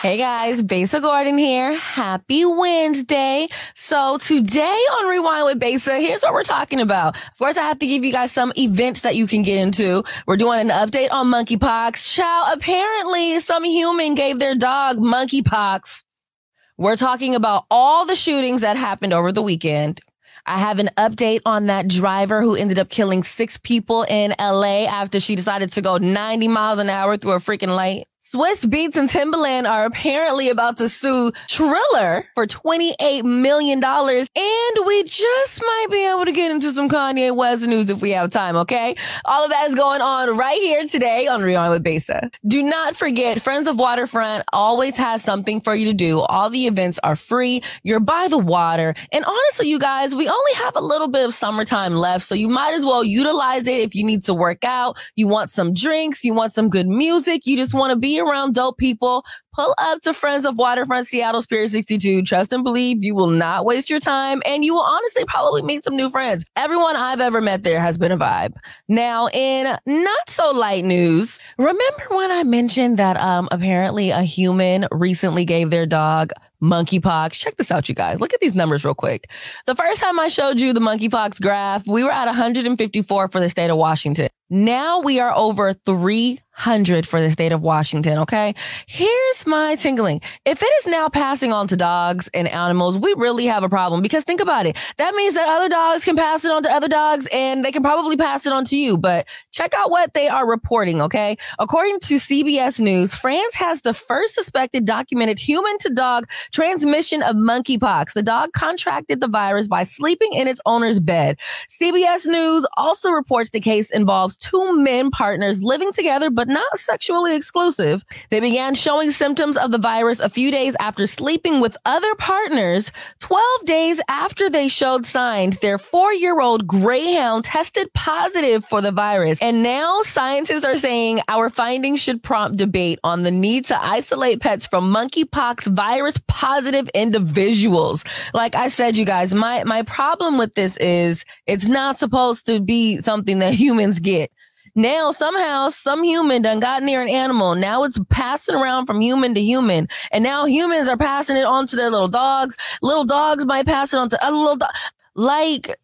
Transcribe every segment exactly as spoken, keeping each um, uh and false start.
Hey guys, Basa Gordon here. Happy Wednesday. So today on Rewind with Basa, here's what we're talking about. Of course, I have to give you guys some events that you can get into. We're doing an update on monkeypox. Child, apparently some human gave their dog monkeypox. We're talking about all the shootings that happened over the weekend. I have an update on that driver who ended up killing six people in L A after she decided to go ninety miles an hour through a freaking light. Swiss Beats and Timbaland are apparently about to sue Triller for twenty-eight million dollars. And we just might be able to get into some Kanye West news if we have time, okay? All of that is going on right here today on Rewind with Basa. Do not forget, Friends of Waterfront always has something for you to do. All the events are free. You're by the water. And honestly, you guys, we only have a little bit of summertime left, so you might as well utilize it if you need to work out, you want some drinks, you want some good music, you just want to be around dope people. Pull up to Friends of Waterfront Seattle Spirit sixty-two. Trust and believe, you will not waste your time, and you will honestly probably meet some new friends. Everyone I've ever met there has been a vibe. Now, in not so light news, remember when I mentioned that um apparently a human recently gave their dog monkeypox? Check this out, you guys. Look at these numbers real quick. The first time I showed you the monkeypox graph, we were at one hundred fifty-four for the state of Washington. Now we are over three hundred for the state of Washington, okay? Here's my tingling. If it is now passing on to dogs and animals, we really have a problem, because think about it. That means that other dogs can pass it on to other dogs, and they can probably pass it on to you. But check out what they are reporting, okay? According to C B S News, France has the first suspected documented human-to-dog transmission of monkeypox. The dog contracted the virus by sleeping in its owner's bed. C B S News also reports the case involves two men partners living together but not sexually exclusive. They began showing symptoms of the virus a few days after sleeping with other partners. twelve days after they showed signs, their four-year-old greyhound tested positive for the virus. And now scientists are saying our findings should prompt debate on the need to isolate pets from monkeypox virus positive individuals. Like I said, you guys, my, my problem with this is it's not supposed to be something that humans get. Now, somehow, some human done got near an animal. Now it's passing around from human to human. And now humans are passing it on to their little dogs. Little dogs might pass it on to other little dogs. Like,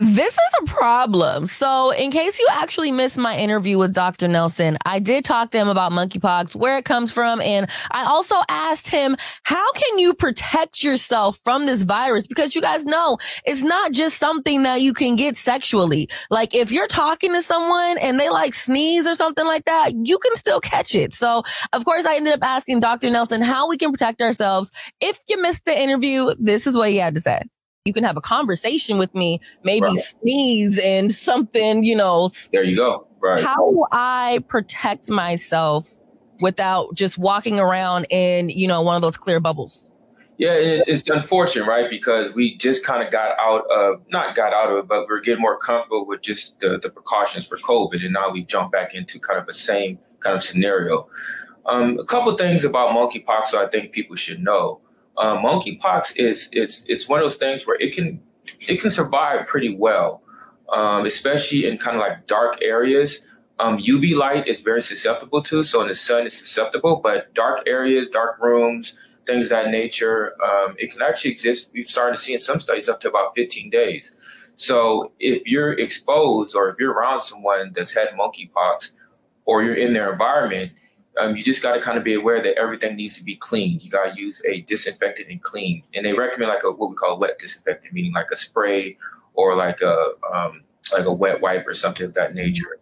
this is a problem. So in case you actually missed my interview with Doctor Nelson, I did talk to him about monkeypox, where it comes from. And I also asked him, how can you protect yourself from this virus? Because you guys know it's not just something that you can get sexually. Like if you're talking to someone and they like sneeze or something like that, you can still catch it. So of course, I ended up asking Doctor Nelson how we can protect ourselves. If you missed the interview, this is what he had to say. You can have a conversation with me, maybe right. Sneeze and something, you know. There you go. Right. How do I protect myself without just walking around in, you know, one of those clear bubbles? Yeah, it, it's unfortunate, right? Because we just kind of got out of, not got out of it, but we're getting more comfortable with just the, the precautions for COVID. And now we jump back into kind of the same kind of scenario. Um, a couple things about monkeypox that I think people should know. Uh, monkeypox is it's it's one of those things where it can it can survive pretty well, um, especially in kind of like dark areas. Um, U V light is very susceptible to, so in the sun it's susceptible, but dark areas, dark rooms, things of that nature, um, it can actually exist. We've started to see in some studies up to about fifteen days. So if you're exposed or if you're around someone that's had monkeypox or you're in their environment, Um, you just got to kind of be aware that everything needs to be cleaned. You got to use a disinfectant and clean. And they recommend like a what we call wet disinfectant, meaning like a spray or like a um, like a wet wipe or something of that nature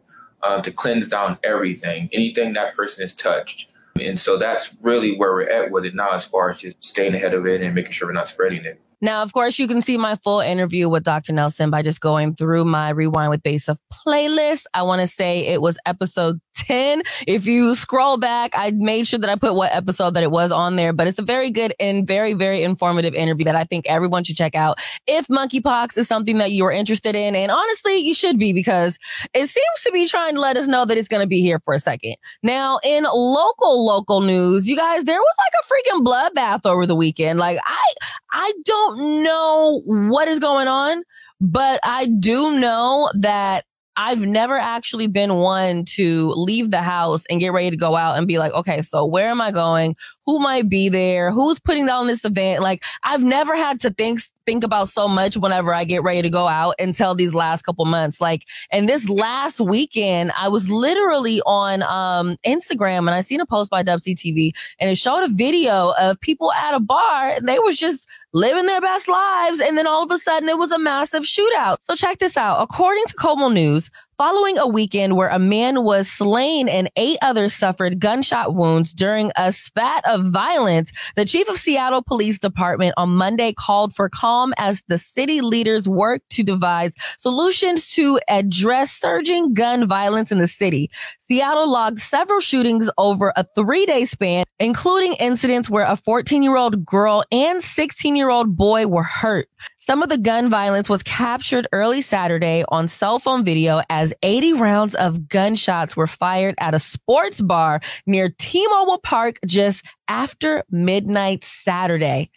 um, to cleanse down everything, anything that person has touched. And so that's really where we're at with it now as far as just staying ahead of it and making sure we're not spreading it. Now, of course, you can see my full interview with Doctor Nelson by just going through my Rewind with Basa playlist. I want to say it was episode ten. If you scroll back, I made sure that I put what episode that it was on there, but it's a very good and very, very informative interview that I think everyone should check out if monkeypox is something that you are interested in. And honestly, you should be, because it seems to be trying to let us know that it's going to be here for a second. Now, in local, local news, you guys, there was like a freaking bloodbath over the weekend. Like, I, I don't know what is going on, but I do know that I've never actually been one to leave the house and get ready to go out and be like, okay, so where am I going? Who might be there? Who's putting down this event? Like, I've never had to think, think about so much whenever I get ready to go out until these last couple months. Like, and this last weekend, I was literally on um, Instagram and I seen a post by W C T V and it showed a video of people at a bar and they was just living their best lives. And then all of a sudden it was a massive shootout. So check this out. According to Como News, following a weekend where a man was slain and eight others suffered gunshot wounds during a spat of violence, the chief of Seattle Police Department on Monday called for calm as the city leaders work to devise solutions to address surging gun violence in the city. Seattle logged several shootings over a three-day span, including incidents where a fourteen-year-old girl and sixteen-year-old boy were hurt. Some of the gun violence was captured early Saturday on cell phone video as eighty rounds of gunshots were fired at a sports bar near T-Mobile Park just after midnight Saturday.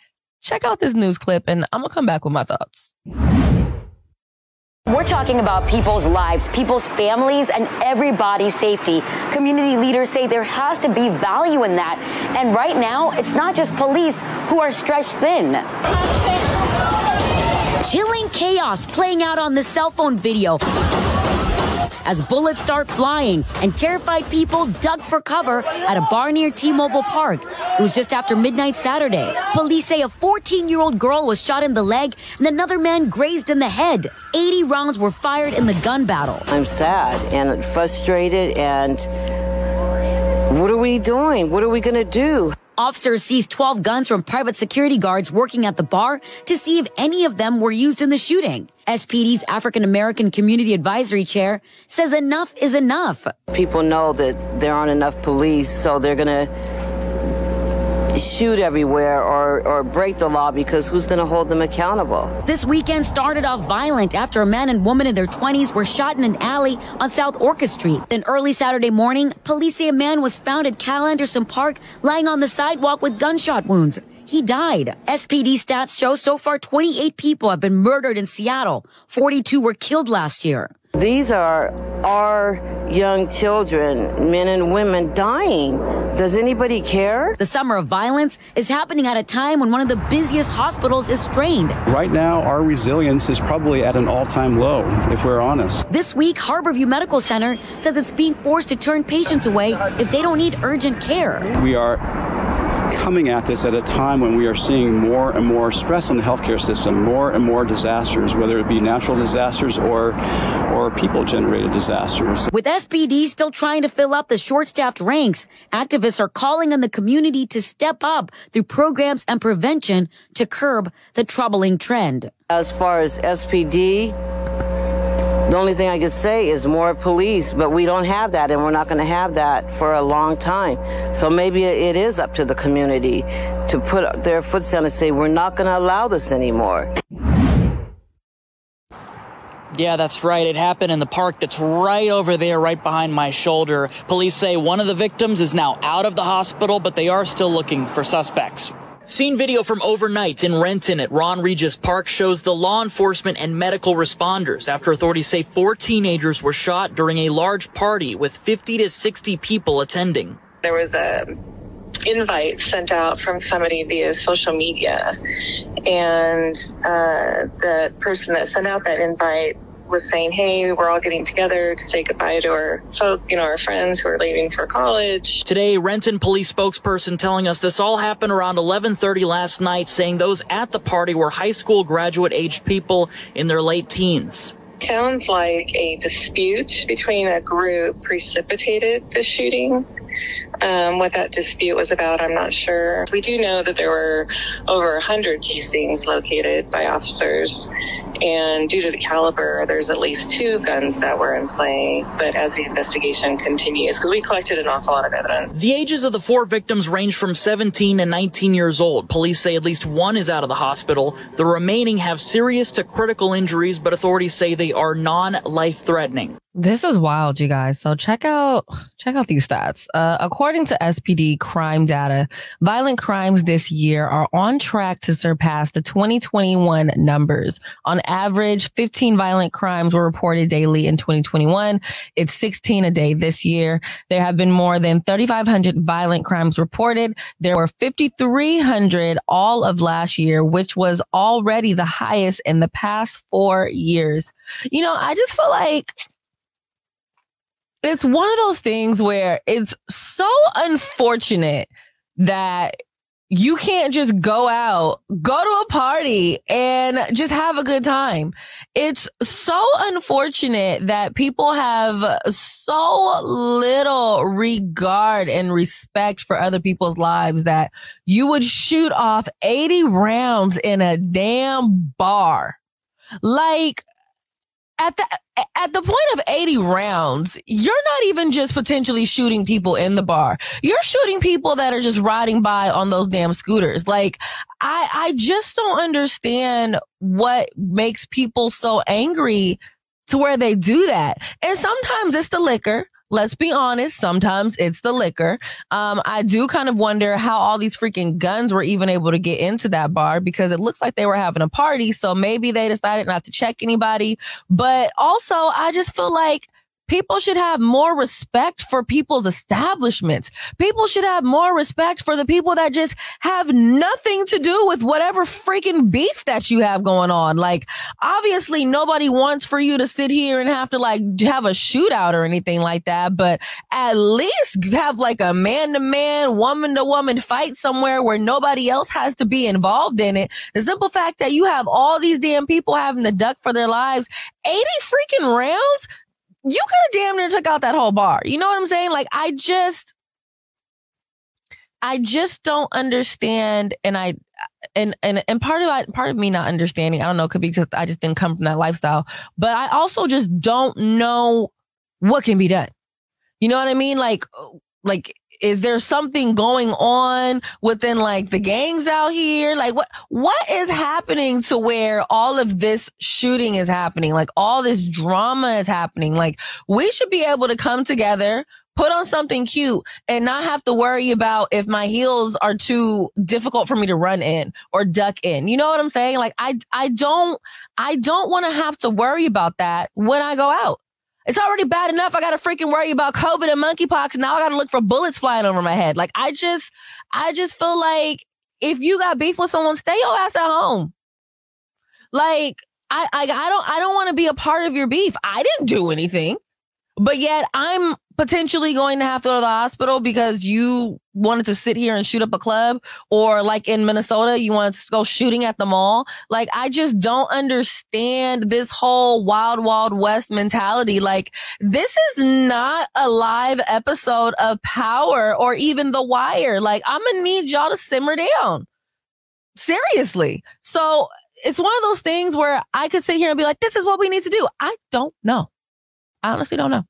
Check out this news clip and I'm gonna come back with my thoughts. We're talking about people's lives, people's families, and everybody's safety. Community leaders say there has to be value in that. And right now, it's not just police who are stretched thin. Chilling chaos playing out on the cell phone video as bullets start flying and terrified people dug for cover at a bar near T-Mobile Park. It was just after midnight Saturday. Police say a fourteen-year-old girl was shot in the leg and another man grazed in the head. eighty rounds were fired in the gun battle. I'm sad and frustrated, and what are we doing? What are we going to do? Officers seized twelve guns from private security guards working at the bar to see if any of them were used in the shooting. S P D's African-American Community Advisory Chair says enough is enough. People know that there aren't enough police, so they're going to shoot everywhere or, or break the law, because who's going to hold them accountable? This weekend started off violent after a man and woman in their twenties were shot in an alley on South Orchard Street. Then early Saturday morning, police say a man was found at Cal Anderson Park lying on the sidewalk with gunshot wounds. He died. S P D stats show so far twenty-eight people have been murdered in Seattle. forty-two were killed last year. These are our young children, men and women, dying. Does anybody care? The summer of violence is happening at a time when one of the busiest hospitals is strained. Right now, our resilience is probably at an all-time low, if we're honest. This week, Harborview Medical Center says it's being forced to turn patients away if they don't need urgent care. We are coming at this at a time when we are seeing more and more stress on the healthcare system, more and more disasters, whether it be natural disasters or or people-generated disasters. With S P D still trying to fill up the short-staffed ranks, activists are calling on the community to step up through programs and prevention to curb the troubling trend. As far as S P D, the only thing I could say is more police, but we don't have that, and we're not going to have that for a long time. So maybe it is up to the community to put their foot down and say, we're not going to allow this anymore. Yeah, that's right. It happened in the park that's right over there, right behind my shoulder. Police say one of the victims is now out of the hospital, but they are still looking for suspects. Scene video from overnight in Renton at Ron Regis Park shows the law enforcement and medical responders after authorities say four teenagers were shot during a large party with fifty to sixty people attending. There was a invite sent out from somebody via social media, and uh, the person that sent out that invite was saying, hey, we're all getting together to say goodbye to our folk, you know, our friends who are leaving for college. Today, Renton police spokesperson telling us this all happened around eleven thirty last night, saying those at the party were high school graduate aged people in their late teens. Sounds like a dispute between a group precipitated the shooting. Um, what that dispute was about, I'm not sure. We do know that there were over one hundred casings located by officers, and due to the caliber, there's at least two guns that were in play, but as the investigation continues, because we collected an awful lot of evidence. The ages of the four victims range from seventeen and nineteen years old. Police say at least one is out of the hospital. The remaining have serious to critical injuries, but authorities say they are non-life threatening. This is wild, you guys. So check out check out these stats. Uh, according to S P D crime data, violent crimes this year are on track to surpass the twenty twenty-one numbers. On average, fifteen violent crimes were reported daily in twenty twenty-one. It's sixteen a day this year. There have been more than thirty-five hundred violent crimes reported. There were fifty-three hundred all of last year, which was already the highest in the past four years. You know, I just feel like it's one of those things where it's so unfortunate that you can't just go out, go to a party and just have a good time. It's so unfortunate that people have so little regard and respect for other people's lives that you would shoot off eighty rounds in a damn bar. Like, At the at the point of eighty rounds, you're not even just potentially shooting people in the bar. You're shooting people that are just riding by on those damn scooters. Like, I, I just don't understand what makes people so angry to where they do that. And sometimes it's the liquor. Let's be honest. Sometimes it's the liquor. Um, I do kind of wonder how all these freaking guns were even able to get into that bar, because it looks like they were having a party. So maybe they decided not to check anybody. But also, I just feel like people should have more respect for people's establishments. People should have more respect for the people that just have nothing to do with whatever freaking beef that you have going on. Like, obviously, nobody wants for you to sit here and have to, like, have a shootout or anything like that. But at least have, like, a man-to-man, woman-to-woman fight somewhere where nobody else has to be involved in it. The simple fact that you have all these damn people having to duck for their lives, eighty freaking rounds? You could have damn near took out that whole bar. You know what I'm saying? Like, I just, I just don't understand. And I, and, and, and part of I, part of me not understanding, I don't know, it could be because I just didn't come from that lifestyle, but I also just don't know what can be done. You know what I mean? Like, like, is there something going on within, like, the gangs out here? Like, what, what is happening to where all of this shooting is happening? Like, all this drama is happening. Like, we should be able to come together, put on something cute, and not have to worry about if my heels are too difficult for me to run in or duck in. You know what I'm saying? Like, I, I don't, I don't want to have to worry about that when I go out. It's already bad enough. I got to freaking worry about COVID and monkeypox. Now I got to look for bullets flying over my head. Like, I just, I just feel like if you got beef with someone, stay your ass at home. Like, I, I, I don't, I don't want to be a part of your beef. I didn't do anything, but yet I'm potentially going to have to go to the hospital because you wanted to sit here and shoot up a club, or like in Minnesota, you want to go shooting at the mall. Like, I just don't understand this whole wild, wild west mentality. Like, this is not a live episode of Power or even The Wire. Like, I'm going to need y'all to simmer down. Seriously. So it's one of those things where I could sit here and be like, this is what we need to do. I don't know. I honestly don't know.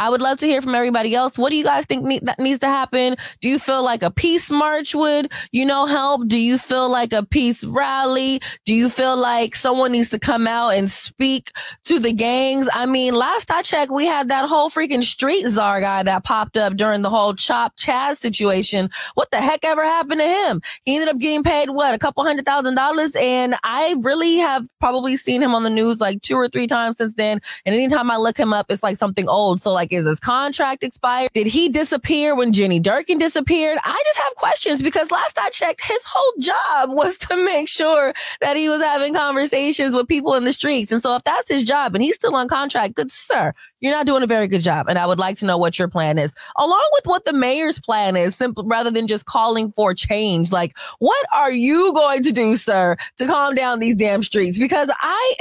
I would love to hear from everybody else. What do you guys think ne- that needs to happen? Do you feel like a peace march would, you know, help? Do you feel like a peace rally? Do you feel like someone needs to come out and speak to the gangs? I mean, last I checked, we had that whole freaking street czar guy that popped up during the whole Chop Chaz situation. What the heck ever happened to him? He ended up getting paid, what, a couple hundred thousand dollars? And I really have probably seen him on the news like two or three times since then. And anytime I look him up, it's like something old. So like, is his contract expired? Did he disappear when Jenny Durkin disappeared? I just have questions, because last I checked, his whole job was to make sure that he was having conversations with people in the streets. And so if that's his job and he's still on contract, good sir, you're not doing a very good job. And I would like to know what your plan is, along with what the mayor's plan is, simply rather than just calling for change. Like, what are you going to do, sir, to calm down these damn streets? Because I,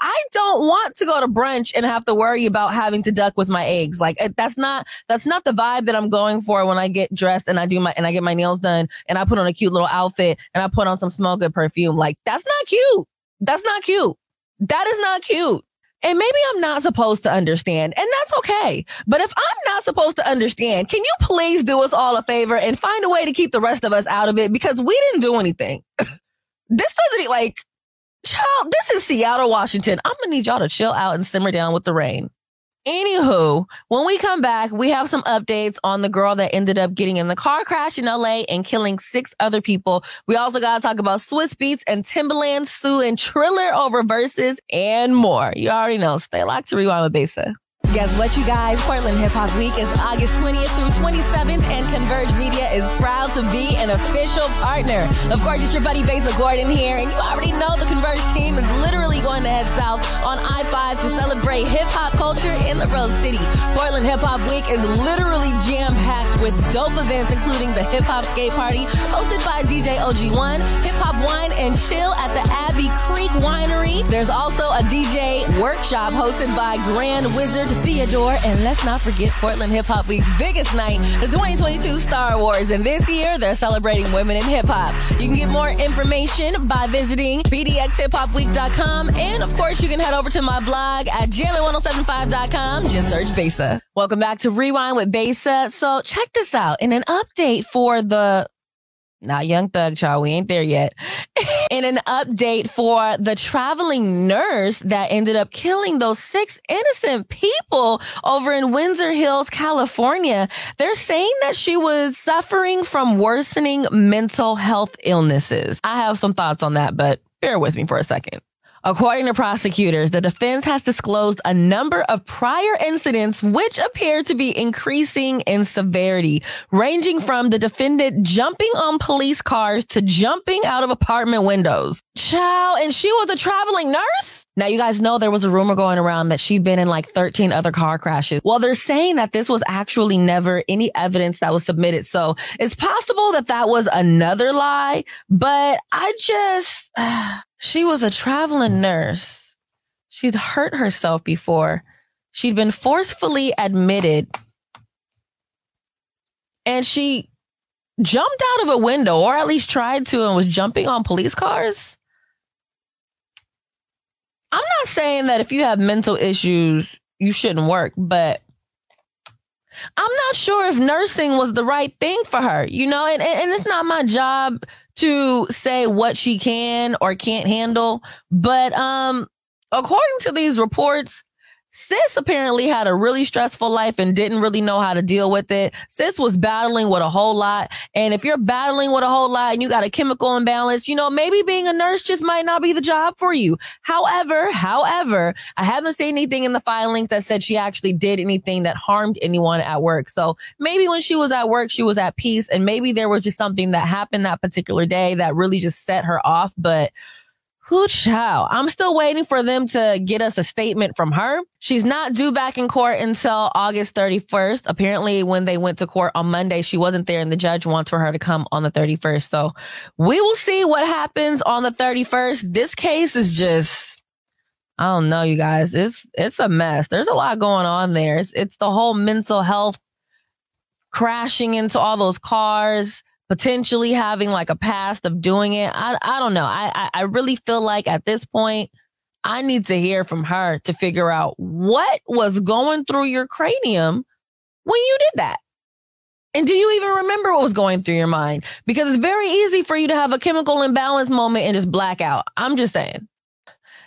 I don't want to go to brunch and have to worry about having to duck with my eggs. Like, that's not, that's not the vibe that I'm going for when I get dressed and I do my, and I get my nails done and I put on a cute little outfit and I put on some smell good perfume. Like, that's not cute. That's not cute. That is not cute. And maybe I'm not supposed to understand, and that's okay. But if I'm not supposed to understand, can you please do us all a favor and find a way to keep the rest of us out of it? Because we didn't do anything. This doesn't, like, child, this is Seattle, Washington. I'm going to need y'all to chill out and simmer down with the rain. Anywho, when we come back, we have some updates on the girl that ended up getting in the car crash in L A and killing six other people. We also got to talk about Swiss Beats and Timbaland Sue and Triller over Verzuz and more. You already know. Stay locked to Rewind with Basa. Guess what, you guys? Portland Hip Hop Week is August twentieth through twenty-seventh, and Converge Media is proud to be an official partner. Of course, it's your buddy Basa Gordon here, and you already know the Converge team is literally going to head south on I five to celebrate hip-hop culture in the Rose City. Portland Hip Hop Week is literally jam-packed with dope events, including the Hip Hop Skate Party, hosted by D J O G one, Hip Hop Wine and Chill at the Abbey Creek Winery. There's also a D J workshop hosted by Grand Wizard Theodore, and let's not forget Portland Hip Hop Week's biggest night, the twenty twenty-two Star Awards, and this year they're celebrating women in hip hop. You can get more information by visiting p d x hip hop week dot com, and of course you can head over to my blog at jammy ten seventy-five dot com. Just search Basa. Welcome back to Rewind with Basa. So check this out. In an update for the Not Young Thug, child. We ain't there yet. In an update for the traveling nurse that ended up killing those six innocent people over in Windsor Hills, California, they're saying that she was suffering from worsening mental health illnesses. I have some thoughts on that, but bear with me for a second. According to prosecutors, the defense has disclosed a number of prior incidents which appear to be increasing in severity, ranging from the defendant jumping on police cars to jumping out of apartment windows. Child, and she was a traveling nurse? Now, you guys know there was a rumor going around that she'd been in like thirteen other car crashes. Well, they're saying that this was actually never any evidence that was submitted. So it's possible that that was another lie, but I just... Uh, she was a traveling nurse. She'd hurt herself before. She'd been forcefully admitted. And she jumped out of a window, or at least tried to, and was jumping on police cars. I'm not saying that if you have mental issues, you shouldn't work, but I'm not sure if nursing was the right thing for her, you know, and, and, and it's not my job to say what she can or can't handle. But um, according to these reports, Sis apparently had a really stressful life and didn't really know how to deal with it. Sis was battling with a whole lot. And if you're battling with a whole lot and you got a chemical imbalance, you know, maybe being a nurse just might not be the job for you. However, however, I haven't seen anything in the filings that said she actually did anything that harmed anyone at work. So maybe when she was at work, she was at peace. And maybe there was just something that happened that particular day that really just set her off. But who, child? I'm still waiting for them to get us a statement from her. She's not due back in court until August thirty-first. Apparently, when they went to court on Monday, she wasn't there, and the judge wants for her to come on the thirty-first. So we will see what happens on the thirty-first. This case is just, I don't know, you guys. It's it's a mess. There's a lot going on there. It's, it's the whole mental health, crashing into all those cars, potentially having like a past of doing it. I I don't know. I, I I really feel like at this point, I need to hear from her to figure out what was going through your cranium when you did that. And do you even remember what was going through your mind? Because it's very easy for you to have a chemical imbalance moment and just black out. I'm just saying.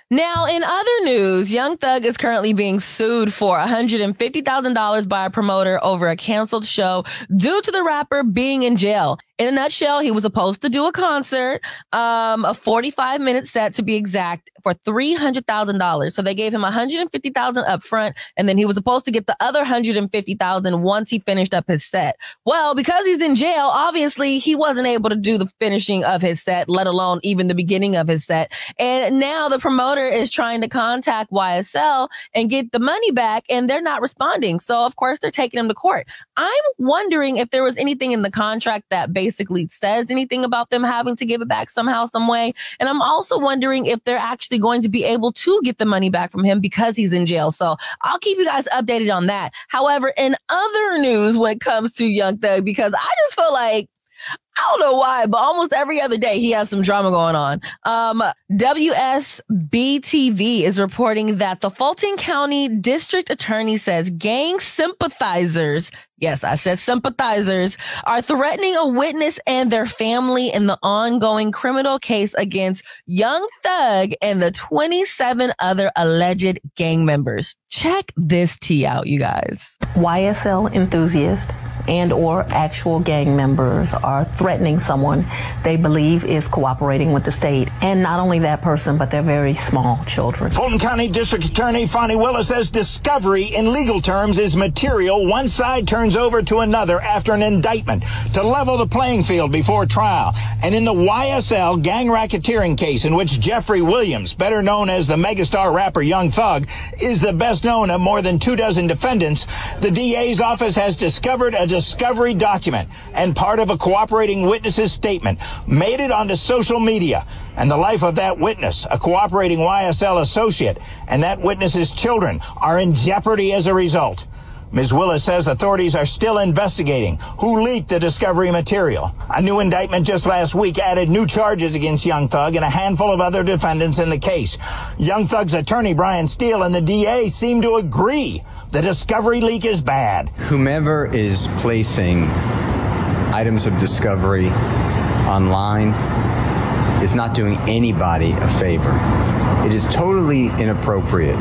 Now, in other news, Young Thug is currently being sued for one hundred fifty thousand dollars by a promoter over a canceled show due to the rapper being in jail. in a nutshell, he was supposed to do a concert, um, a forty-five minute set to be exact, for three hundred thousand dollars. So they gave him one hundred fifty thousand dollars up front, and then he was supposed to get the other one hundred fifty thousand dollars once he finished up his set. Well, because he's in jail, obviously he wasn't able to do the finishing of his set, let alone even the beginning of his set. And now the promoter is trying to contact Y S L and get the money back, and they're not responding. So of course they're taking him to court. I'm wondering if there was anything in the contract that basically says anything about them having to give it back somehow, some way. And I'm also wondering if they're actually going to be able to get the money back from him because he's in jail. So I'll keep you guys updated on that. However, in other news when it comes to Young Thug, because I just feel like, I don't know why, but almost every other day he has some drama going on. Um, W S B T V is reporting that the Fulton County District Attorney says gang sympathizers, yes, I said sympathizers, are threatening a witness and their family in the ongoing criminal case against Young Thug and the twenty-seven other alleged gang members. Check this tea out, you guys. Y S L enthusiast and or actual gang members are threatening someone they believe is cooperating with the state. And not only that person, but they're very small children. Fulton County District Attorney Fani Willis says discovery in legal terms is material one side turns over to another after an indictment to level the playing field before trial. And in the Y S L gang racketeering case, in which Jeffrey Williams, better known as the megastar rapper Young Thug, is the best known of more than two dozen defendants, the D A's office has discovered a discovery document and part of a cooperating witness's statement, made it onto social media, and the life of that witness, a cooperating Y S L associate, and that witness's children are in jeopardy as a result. Miz Willis says authorities are still investigating who leaked the discovery material. A new indictment just last week added new charges against Young Thug and a handful of other defendants in the case. Young Thug's attorney, Brian Steele, and the D A seem to agree the discovery leak is bad. Whomever is placing items of discovery online is not doing anybody a favor. It is totally inappropriate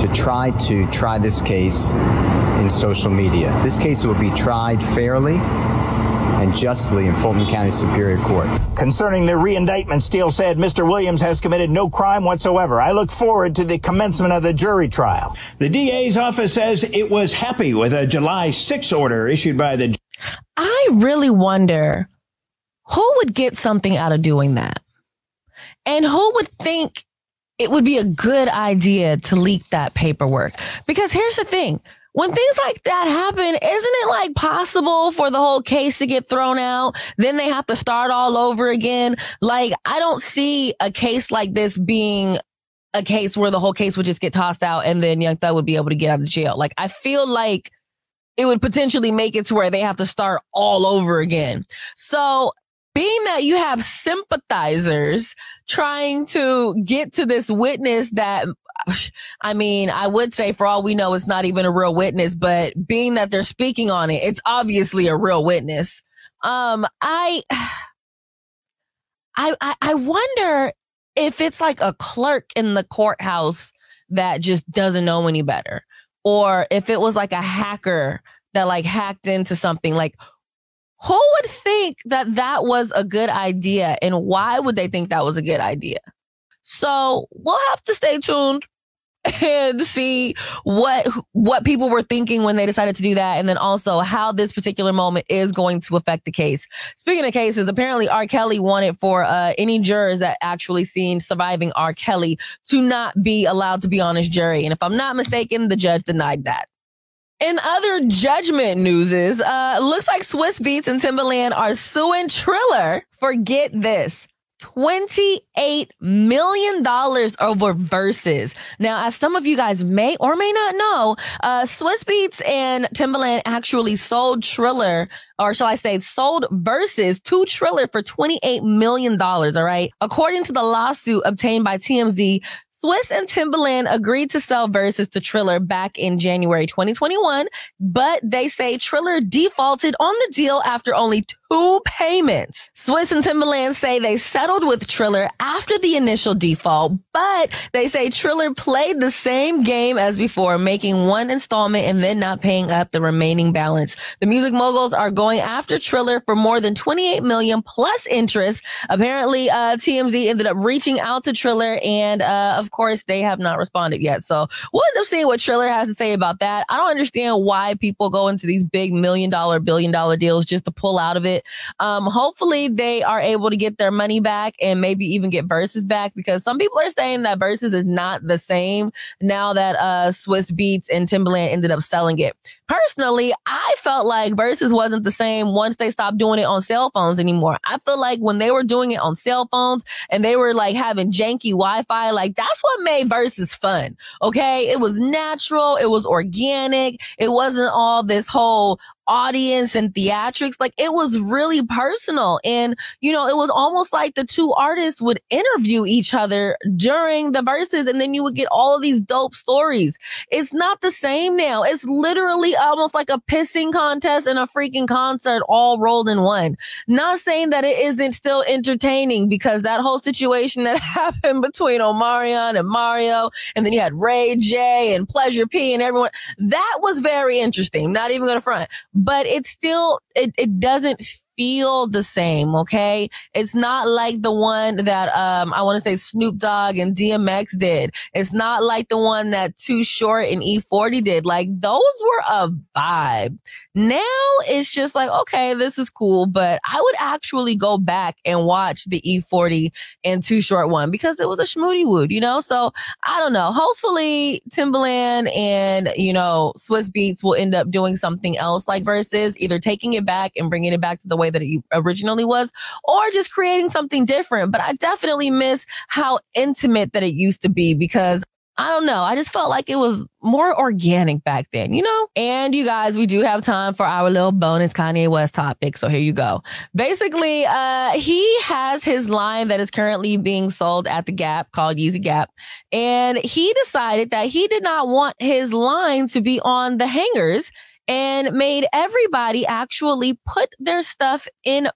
to try to try this case in social media. This case will be tried fairly and justly in Fulton County Superior Court. Concerning the re-indictment, Steele said Mister Williams has committed no crime whatsoever. I look forward to the commencement of the jury trial. The D A's office says it was happy with a July sixth order issued by the... I really wonder who would get something out of doing that, and who would think it would be a good idea to leak that paperwork. Because here's the thing. When things like that happen, isn't it like possible for the whole case to get thrown out? Then they have to start all over again. Like, I don't see a case like this being a case where the whole case would just get tossed out and then Young Thug would be able to get out of jail. Like, I feel like it would potentially make it to where they have to start all over again. So being that you have sympathizers trying to get to this witness that, I mean, I would say for all we know, it's not even a real witness, but being that they're speaking on it, it's obviously a real witness. Um, I, I, I wonder if it's like a clerk in the courthouse that just doesn't know any better, or if it was like a hacker that like hacked into something. Like, who would think that that was a good idea, and why would they think that was a good idea? So we'll have to stay tuned and see what what people were thinking when they decided to do that, and then also how this particular moment is going to affect the case. Speaking of cases, apparently R. Kelly wanted for uh, any jurors that actually seen surviving R. Kelly to not be allowed to be on his jury. And if I'm not mistaken, the judge denied that. In other judgment news, is uh, looks like Swiss Beats and Timbaland are suing Triller for, get this, twenty-eight million dollars over Verzuz. Now, as some of you guys may or may not know, uh, Swiss Beats and Timbaland actually sold Triller, or shall I say, sold Verzuz to Triller for twenty-eight million dollars, all right? According to the lawsuit obtained by T M Z, Swiss and Timbaland agreed to sell Verzuz to Triller back in January twenty twenty-one, but they say Triller defaulted on the deal after only two two payments. Swiss and Timbaland say they settled with Triller after the initial default, but they say Triller played the same game as before, making one installment and then not paying up the remaining balance. The music moguls are going after Triller for more than twenty-eight million dollars plus interest. Apparently, uh, T M Z ended up reaching out to Triller, and uh, of course, they have not responded yet. So we'll end up seeing what Triller has to say about that. I don't understand why people go into these big million dollar, billion dollar deals just to pull out of it. Um, hopefully they are able to get their money back and maybe even get Verzuz back, because some people are saying that Verzuz is not the same now that uh, Swiss Beats and Timbaland ended up selling it. Personally, I felt like Verzuz wasn't the same once they stopped doing it on cell phones anymore. I feel like when they were doing it on cell phones and they were like having janky Wi-Fi, like that's what made Verzuz fun. Okay, it was natural, it was organic, it wasn't all this whole audience and theatrics. Like, it was really personal, and you know, it was almost like the two artists would interview each other during the verses, and then you would get all of these dope stories. It's not the same now. It's literally almost like a pissing contest and a freaking concert all rolled in one. Not saying that it isn't still entertaining, because that whole situation that happened between Omarion and Mario, and then you had Ray J and Pleasure P and everyone, that was very interesting. I'm not even gonna front. But it's still, it, it doesn't feel the same, okay? It's not like the one that, um, I want to say Snoop Dogg and D M X did. It's not like the one that Too Short and E forty did. Like, those were a vibe. Now it's just like, okay, this is cool, but I would actually go back and watch the E forty and Too Short one, because it was a schmoody wood, you know? So I don't know. Hopefully Timbaland and, you know, Swiss Beats will end up doing something else like Verzuz, either taking it back and bringing it back to the way that it originally was, or just creating something different. But I definitely miss how intimate that it used to be, because I don't know, I just felt like it was more organic back then, you know? And you guys, we do have time for our little bonus Kanye West topic. So here you go. Basically, uh, he has his line that is currently being sold at the Gap called Yeezy Gap. And he decided that he did not want his line to be on the hangers, and made everybody actually put their stuff in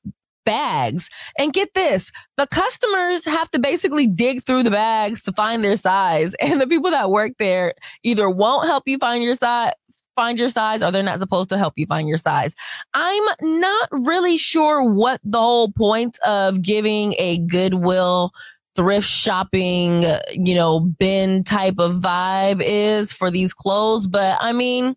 bags. And get this, the customers have to basically dig through the bags to find their size. And the people that work there either won't help you find your size, find your size, or they're not supposed to help you find your size. I'm not really sure what the whole point of giving a Goodwill thrift shopping, you know, bin type of vibe is for these clothes. But I mean,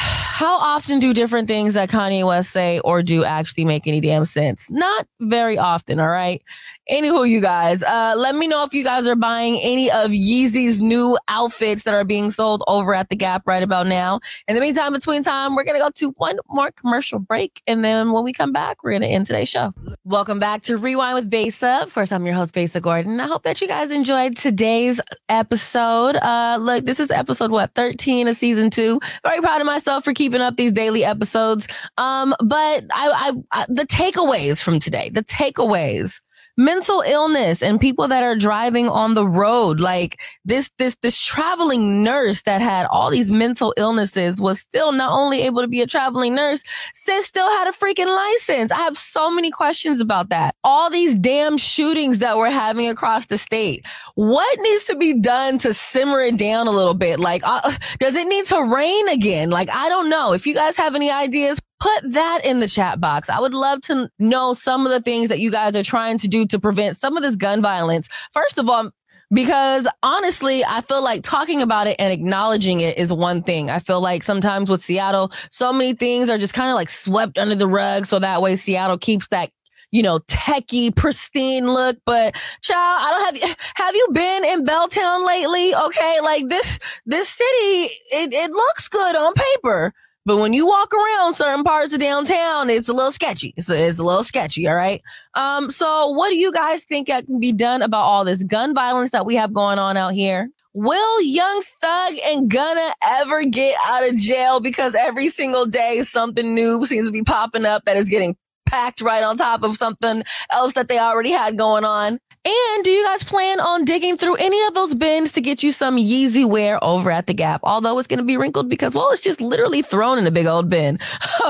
how often do different things that Kanye West say or do actually make any damn sense? Not very often, all right? Anywho, you guys, uh, let me know if you guys are buying any of Yeezy's new outfits that are being sold over at the Gap right about now. In the meantime, between time, we're going to go to one more commercial break. And then when we come back, we're going to end today's show. Welcome back to Rewind with Basa. Of course, I'm your host, Basa Gordon. I hope that you guys enjoyed today's episode. Uh, look, this is episode, what, thirteen of season two. Very proud of myself for keeping up these daily episodes. Um, but I, I, I the takeaways from today, the takeaways. Mental illness and people that are driving on the road, like this, this, this traveling nurse that had all these mental illnesses was still not only able to be a traveling nurse, sis still had a freaking license. I have so many questions about that. All these damn shootings that we're having across the state. What needs to be done to simmer it down a little bit? Like, uh, does it need to rain again? Like, I don't know. If you guys have any ideas, put that in the chat box. I would love to know some of the things that you guys are trying to do to prevent some of this gun violence. First of all, because honestly, I feel like talking about it and acknowledging it is one thing. I feel like sometimes with Seattle, so many things are just kind of like swept under the rug. So that way Seattle keeps that, you know, techie, pristine look. But child, I don't have, have you been in Belltown lately? Okay. Like this, this city, it, it looks good on paper. But when you walk around certain parts of downtown, it's a little sketchy. It's a, it's a little sketchy, all right? Um, so what do you guys think that can be done about all this gun violence that we have going on out here? Will Young Thug and Gunna ever get out of jail? Because every single day, something new seems to be popping up that is getting packed right on top of something else that they already had going on. And do you guys plan on digging through any of those bins to get you some Yeezy wear over at the Gap? Although it's going to be wrinkled because, well, it's just literally thrown in a big old bin.